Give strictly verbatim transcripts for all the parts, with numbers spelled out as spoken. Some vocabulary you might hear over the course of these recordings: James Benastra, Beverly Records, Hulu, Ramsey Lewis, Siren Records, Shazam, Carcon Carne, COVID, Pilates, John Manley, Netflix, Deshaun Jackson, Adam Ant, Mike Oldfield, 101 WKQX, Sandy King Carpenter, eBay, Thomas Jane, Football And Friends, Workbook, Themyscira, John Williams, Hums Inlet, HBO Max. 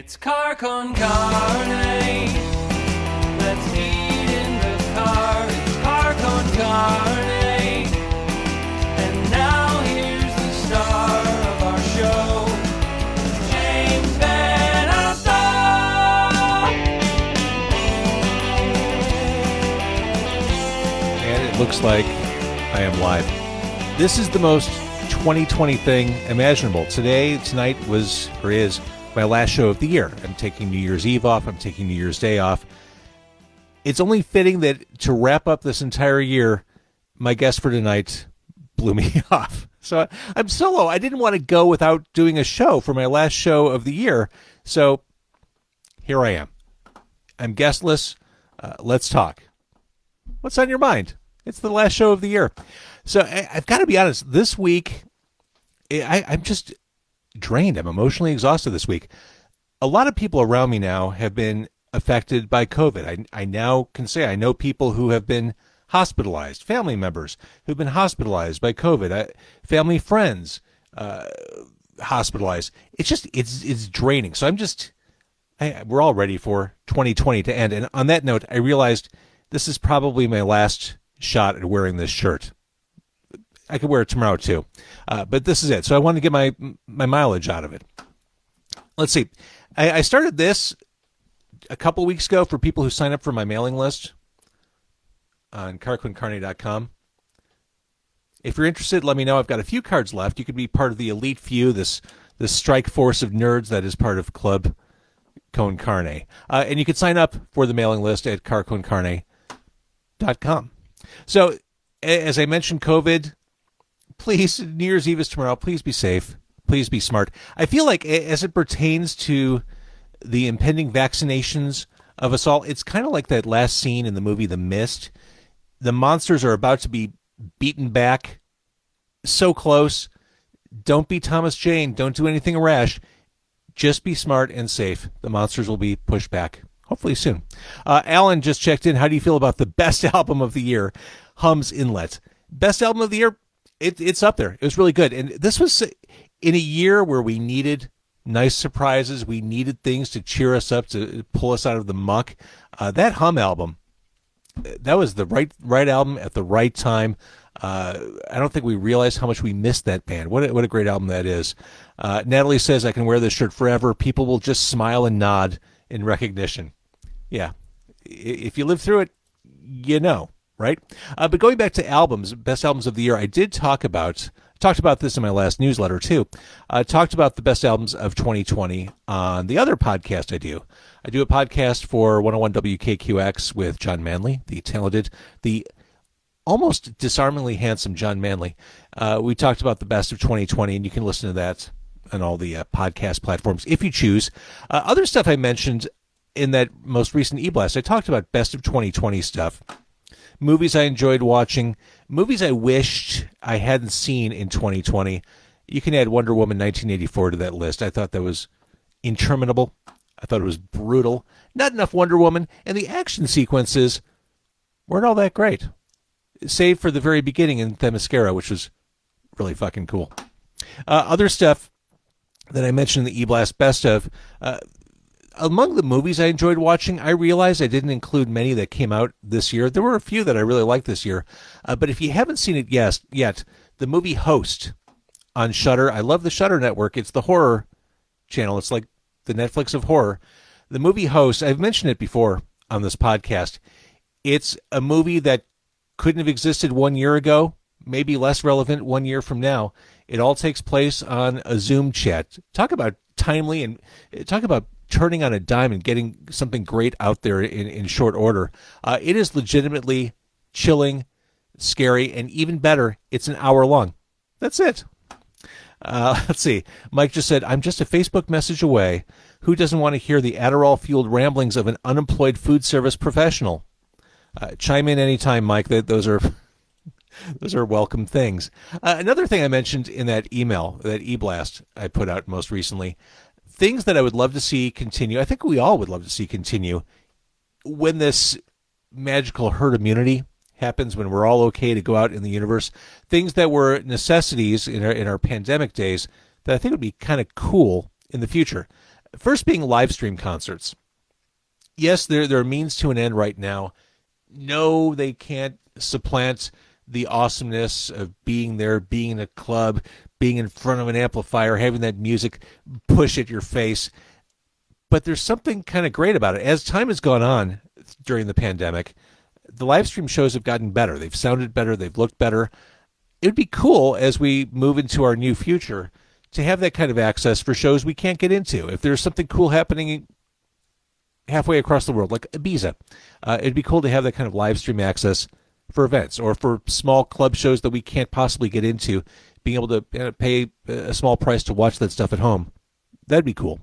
It's Carcon Carne. Let's eat in the car. It's Carcon Carne. And now here's the star of our show, James Benastra. And it looks like I am live. This is the most twenty twenty thing imaginable. Today, tonight was, or is, my last show of the year. I'm taking New Year's Eve off. I'm taking New Year's Day off. It's only fitting that to wrap up this entire year, my guest for tonight blew me off. So I'm solo. I didn't want to go without doing a show for my last show of the year. So here I am. I'm guestless. Uh, let's talk. What's on your mind? It's the last show of the year. So I, I've got to be honest. This week, I, I'm just... drained. I'm emotionally exhausted this week. A lot of people around me now have been affected by COVID. I, I now can say I know people who have been hospitalized, family members who've been hospitalized by COVID, I, family friends uh, hospitalized. It's just, it's it's draining. So I'm just, I, we're all ready for twenty twenty to end. And on that note, I realized this is probably my last shot at wearing this shirt. I could wear it tomorrow, too. Uh, but this is it. So I want to get my my mileage out of it. Let's see. I, I started this a couple weeks ago for people who sign up for my mailing list on carcon carne dot com. If you're interested, let me know. I've got a few cards left. You could be part of the elite few, this, this strike force of nerds that is part of Club Cone Carne. Uh, and you could sign up for the mailing list at carcon carne dot com. So, as I mentioned, COVID... Please, New Year's Eve is tomorrow. Please be safe. Please be smart. I feel like as it pertains to the impending vaccinations of us all, it's kind of like that last scene in the movie The Mist. The monsters are about to be beaten back. So close. Don't be Thomas Jane. Don't do anything rash. Just be smart and safe. The monsters will be pushed back, hopefully soon. Uh, Alan just checked in. How do you feel about the best album of the year, Hums Inlet? Best album of the year? It, it's up there. It was really good. And this was in a year where we needed nice surprises. We needed things to cheer us up, to pull us out of the muck. Uh, that Hum album, that was the right right album at the right time. Uh, I don't think we realized how much we missed that band. What a, what a great album that is. Uh, Natalie says, I can wear this shirt forever. People will just smile and nod in recognition. Yeah. If you live through it, you know. Right? Uh, but going back to albums, best albums of the year, I did talk about, talked about this in my last newsletter too, uh, talked about the best albums of twenty twenty on the other podcast I do. I do a podcast for one oh one W K Q X with John Manley, the talented, the almost disarmingly handsome John Manley. Uh, we talked about the best of twenty twenty, and you can listen to that on all the uh, podcast platforms if you choose. Uh, other stuff I mentioned in that most recent e-blast, I talked about best of twenty twenty stuff. Movies I enjoyed watching, movies I wished I hadn't seen in twenty twenty. You can add Wonder Woman nineteen eighty-four to that list. I thought that was interminable. I thought it was brutal. Not enough Wonder Woman, and the action sequences weren't all that great, save for the very beginning in Themyscira, which was really fucking cool. Uh, other stuff that I mentioned in the e-blast best of, uh, among the movies I enjoyed watching, I realized I didn't include many that came out this year. There were a few that I really liked this year. Uh, but if you haven't seen it yes, yet, the movie Host on Shudder. I love the Shudder Network. It's the horror channel. It's like the Netflix of horror. The movie Host, I've mentioned it before on this podcast. It's a movie that couldn't have existed one year ago, maybe less relevant one year from now. It all takes place on a Zoom chat. Talk about timely and talk about turning on a dime and getting something great out there in, in short order. Uh, it is legitimately chilling, scary, and even better, it's an hour long. That's it. Uh, let's see. Mike just said, I'm just a Facebook message away. Who doesn't want to hear the Adderall-fueled ramblings of an unemployed food service professional? Uh, chime in anytime, Mike. That those are those are welcome things. Uh, another thing I mentioned in that email, that e-blast I put out most recently, things that I would love to see continue, I think we all would love to see continue, when this magical herd immunity happens, when we're all okay to go out in the universe, things that were necessities in our in our pandemic days that I think would be kind of cool in the future. First being live stream concerts. Yes, they're, they're a means to an end right now. No, they can't supplant the awesomeness of being there, being in a club, being in front of an amplifier, having that music push at your face. But there's something kind of great about it. As time has gone on during the pandemic, the live stream shows have gotten better. They've sounded better. They've looked better. It would be cool as we move into our new future to have that kind of access for shows we can't get into. If there's something cool happening halfway across the world, like Ibiza, uh, it'd be cool to have that kind of live stream access for events or for small club shows that we can't possibly get into, being able to pay a small price to watch that stuff at home. That'd be cool.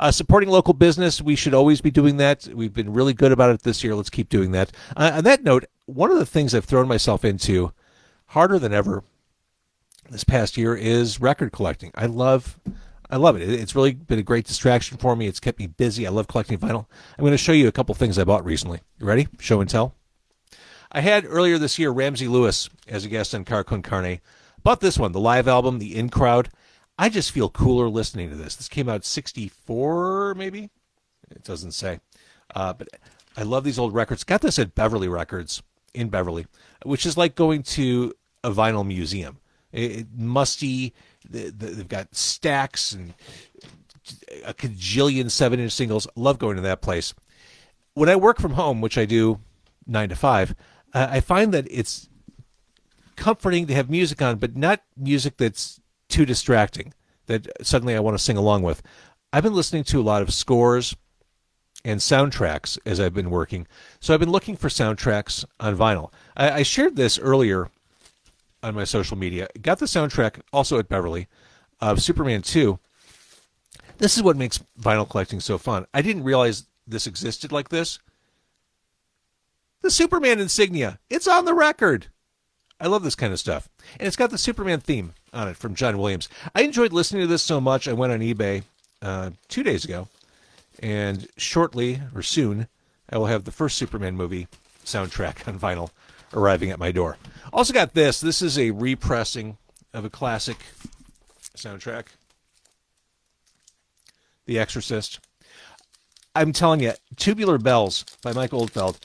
Uh, supporting local business, we should always be doing that. We've been really good about it this year. Let's keep doing that. Uh, on that note, one of the things I've thrown myself into harder than ever this past year is record collecting. I love I love it. It's really been a great distraction for me. It's kept me busy. I love collecting vinyl. I'm going to show you a couple things I bought recently. You ready? Show and tell. I had earlier this year Ramsey Lewis as a guest on Carcon Carne. Bought this one, the live album, The In Crowd. I just feel cooler listening to this. This came out sixty-four, maybe? It doesn't say. Uh, but I love these old records. Got this at Beverly Records in Beverly, which is like going to a vinyl museum. It, it musty. The, the, they've got stacks and a cajillion seven-inch singles. Love going to that place. When I work from home, which I do nine to five, uh, I find that it's comforting to have music on, but not music that's too distracting that suddenly I want to sing along with. I've been listening to a lot of scores and soundtracks as I've been working. So I've been looking for soundtracks on vinyl. I, I shared this earlier on my social media. Got the soundtrack also at Beverly of Superman two. This is what makes vinyl collecting so fun. I didn't realize this existed like this. The Superman insignia. It's on the record. I love this kind of stuff. And it's got the Superman theme on it from John Williams. I enjoyed listening to this so much, I went on eBay uh, two days ago, and shortly, or soon, I will have the first Superman movie soundtrack on vinyl arriving at my door. Also got this. This is a repressing of a classic soundtrack, The Exorcist. I'm telling you, Tubular Bells by Mike Oldfield.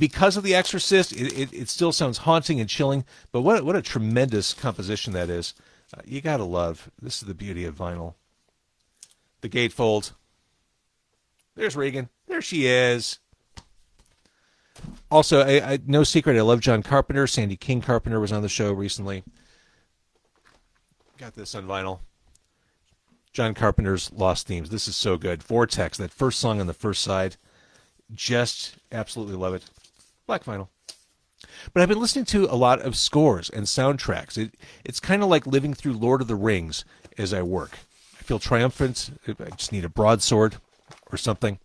Because of The Exorcist, it, it, it still sounds haunting and chilling, but what, what a tremendous composition that is. Uh, you got to love. This is the beauty of vinyl. The gatefold. There's Regan. There she is. Also, I, I, no secret, I love John Carpenter. Sandy King Carpenter was on the show recently. Got this on vinyl. John Carpenter's Lost Themes. This is so good. Vortex, that first song on the first side. Just absolutely love it. Black vinyl. But I've been listening to a lot of scores and soundtracks. It, it's kind of like living through Lord of the Rings as I work. I feel triumphant. I just need a broadsword or something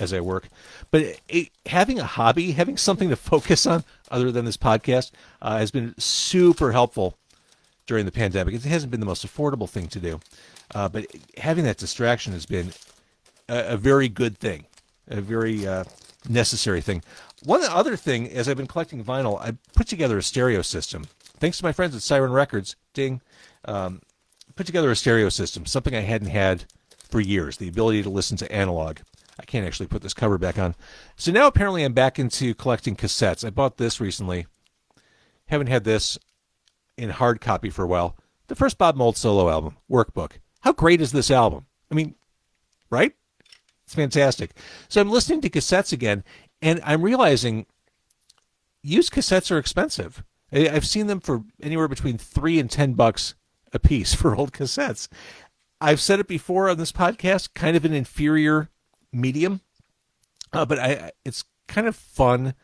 as I work. But it, it, having a hobby, having something to focus on other than this podcast uh, has been super helpful during the pandemic. It hasn't been the most affordable thing to do. Uh, but having that distraction has been a, a very good thing. A very uh, necessary thing. One other thing, as I've been collecting vinyl, I put together a stereo system. Thanks to my friends at Siren Records, ding, um, put together a stereo system, something I hadn't had for years, the ability to listen to analog. I can't actually put this cover back on. So now apparently I'm back into collecting cassettes. I bought this recently. Haven't had this in hard copy for a while. The first Bob Mould solo album, Workbook. How great is this album? I mean, right? It's fantastic. So I'm listening to cassettes again, and I'm realizing used cassettes are expensive. I've seen them for anywhere between three and ten bucks a piece for old cassettes. I've said it before on this podcast, kind of an inferior medium, uh, but I, it's kind of fun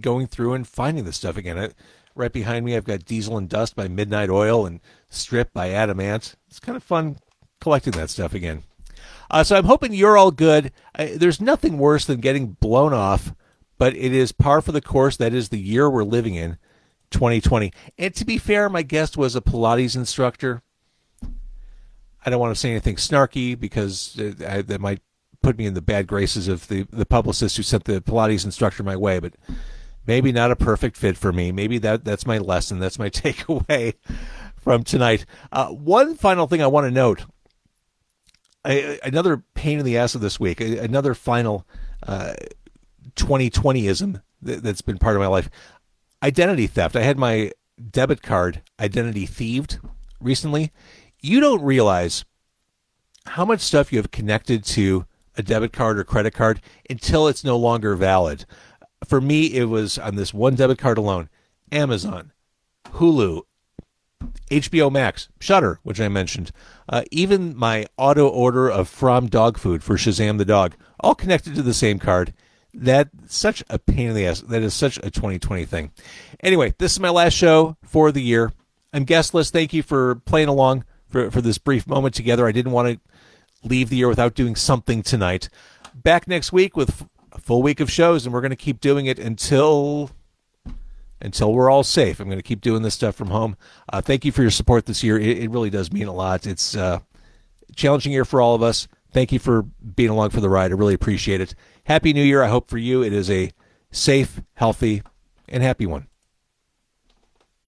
going through and finding this stuff again. I, right behind me, I've got Diesel and Dust by Midnight Oil and Strip by Adam Ant. It's kind of fun collecting that stuff again. Uh, so I'm hoping you're all good. I, there's nothing worse than getting blown off, but it is par for the course. That is the year we're living in, twenty twenty. And to be fair, my guest was a Pilates instructor. I don't want to say anything snarky because uh, I, that might put me in the bad graces of the, the publicist who sent the Pilates instructor my way, but maybe not a perfect fit for me. Maybe that that's my lesson. That's my takeaway from tonight. Uh, one final thing I want to note. I, another pain in the ass of this week, another final uh, twenty twenty-ism that, that's been part of my life. Identity theft. I had my debit card identity thieved recently. You don't realize how much stuff you have connected to a debit card or credit card until it's no longer valid. For me, it was on this one debit card alone: Amazon, Hulu, H B O Max, Shudder, which I mentioned, uh, even my auto order of From Dog Food for Shazam the Dog, all connected to the same card. That's such a pain in the ass. That is such a twenty twenty thing. Anyway, this is my last show for the year. I'm guestless. Thank you for playing along for, for this brief moment together. I didn't want to leave the year without doing something tonight. Back next week with a full week of shows, and we're going to keep doing it until... until we're all safe. I'm going to keep doing this stuff from home. Uh, thank you for your support this year. It, it really does mean a lot. It's uh, a challenging year for all of us. Thank you for being along for the ride. I really appreciate it. Happy New Year. I hope for you it is a safe, healthy, and happy one.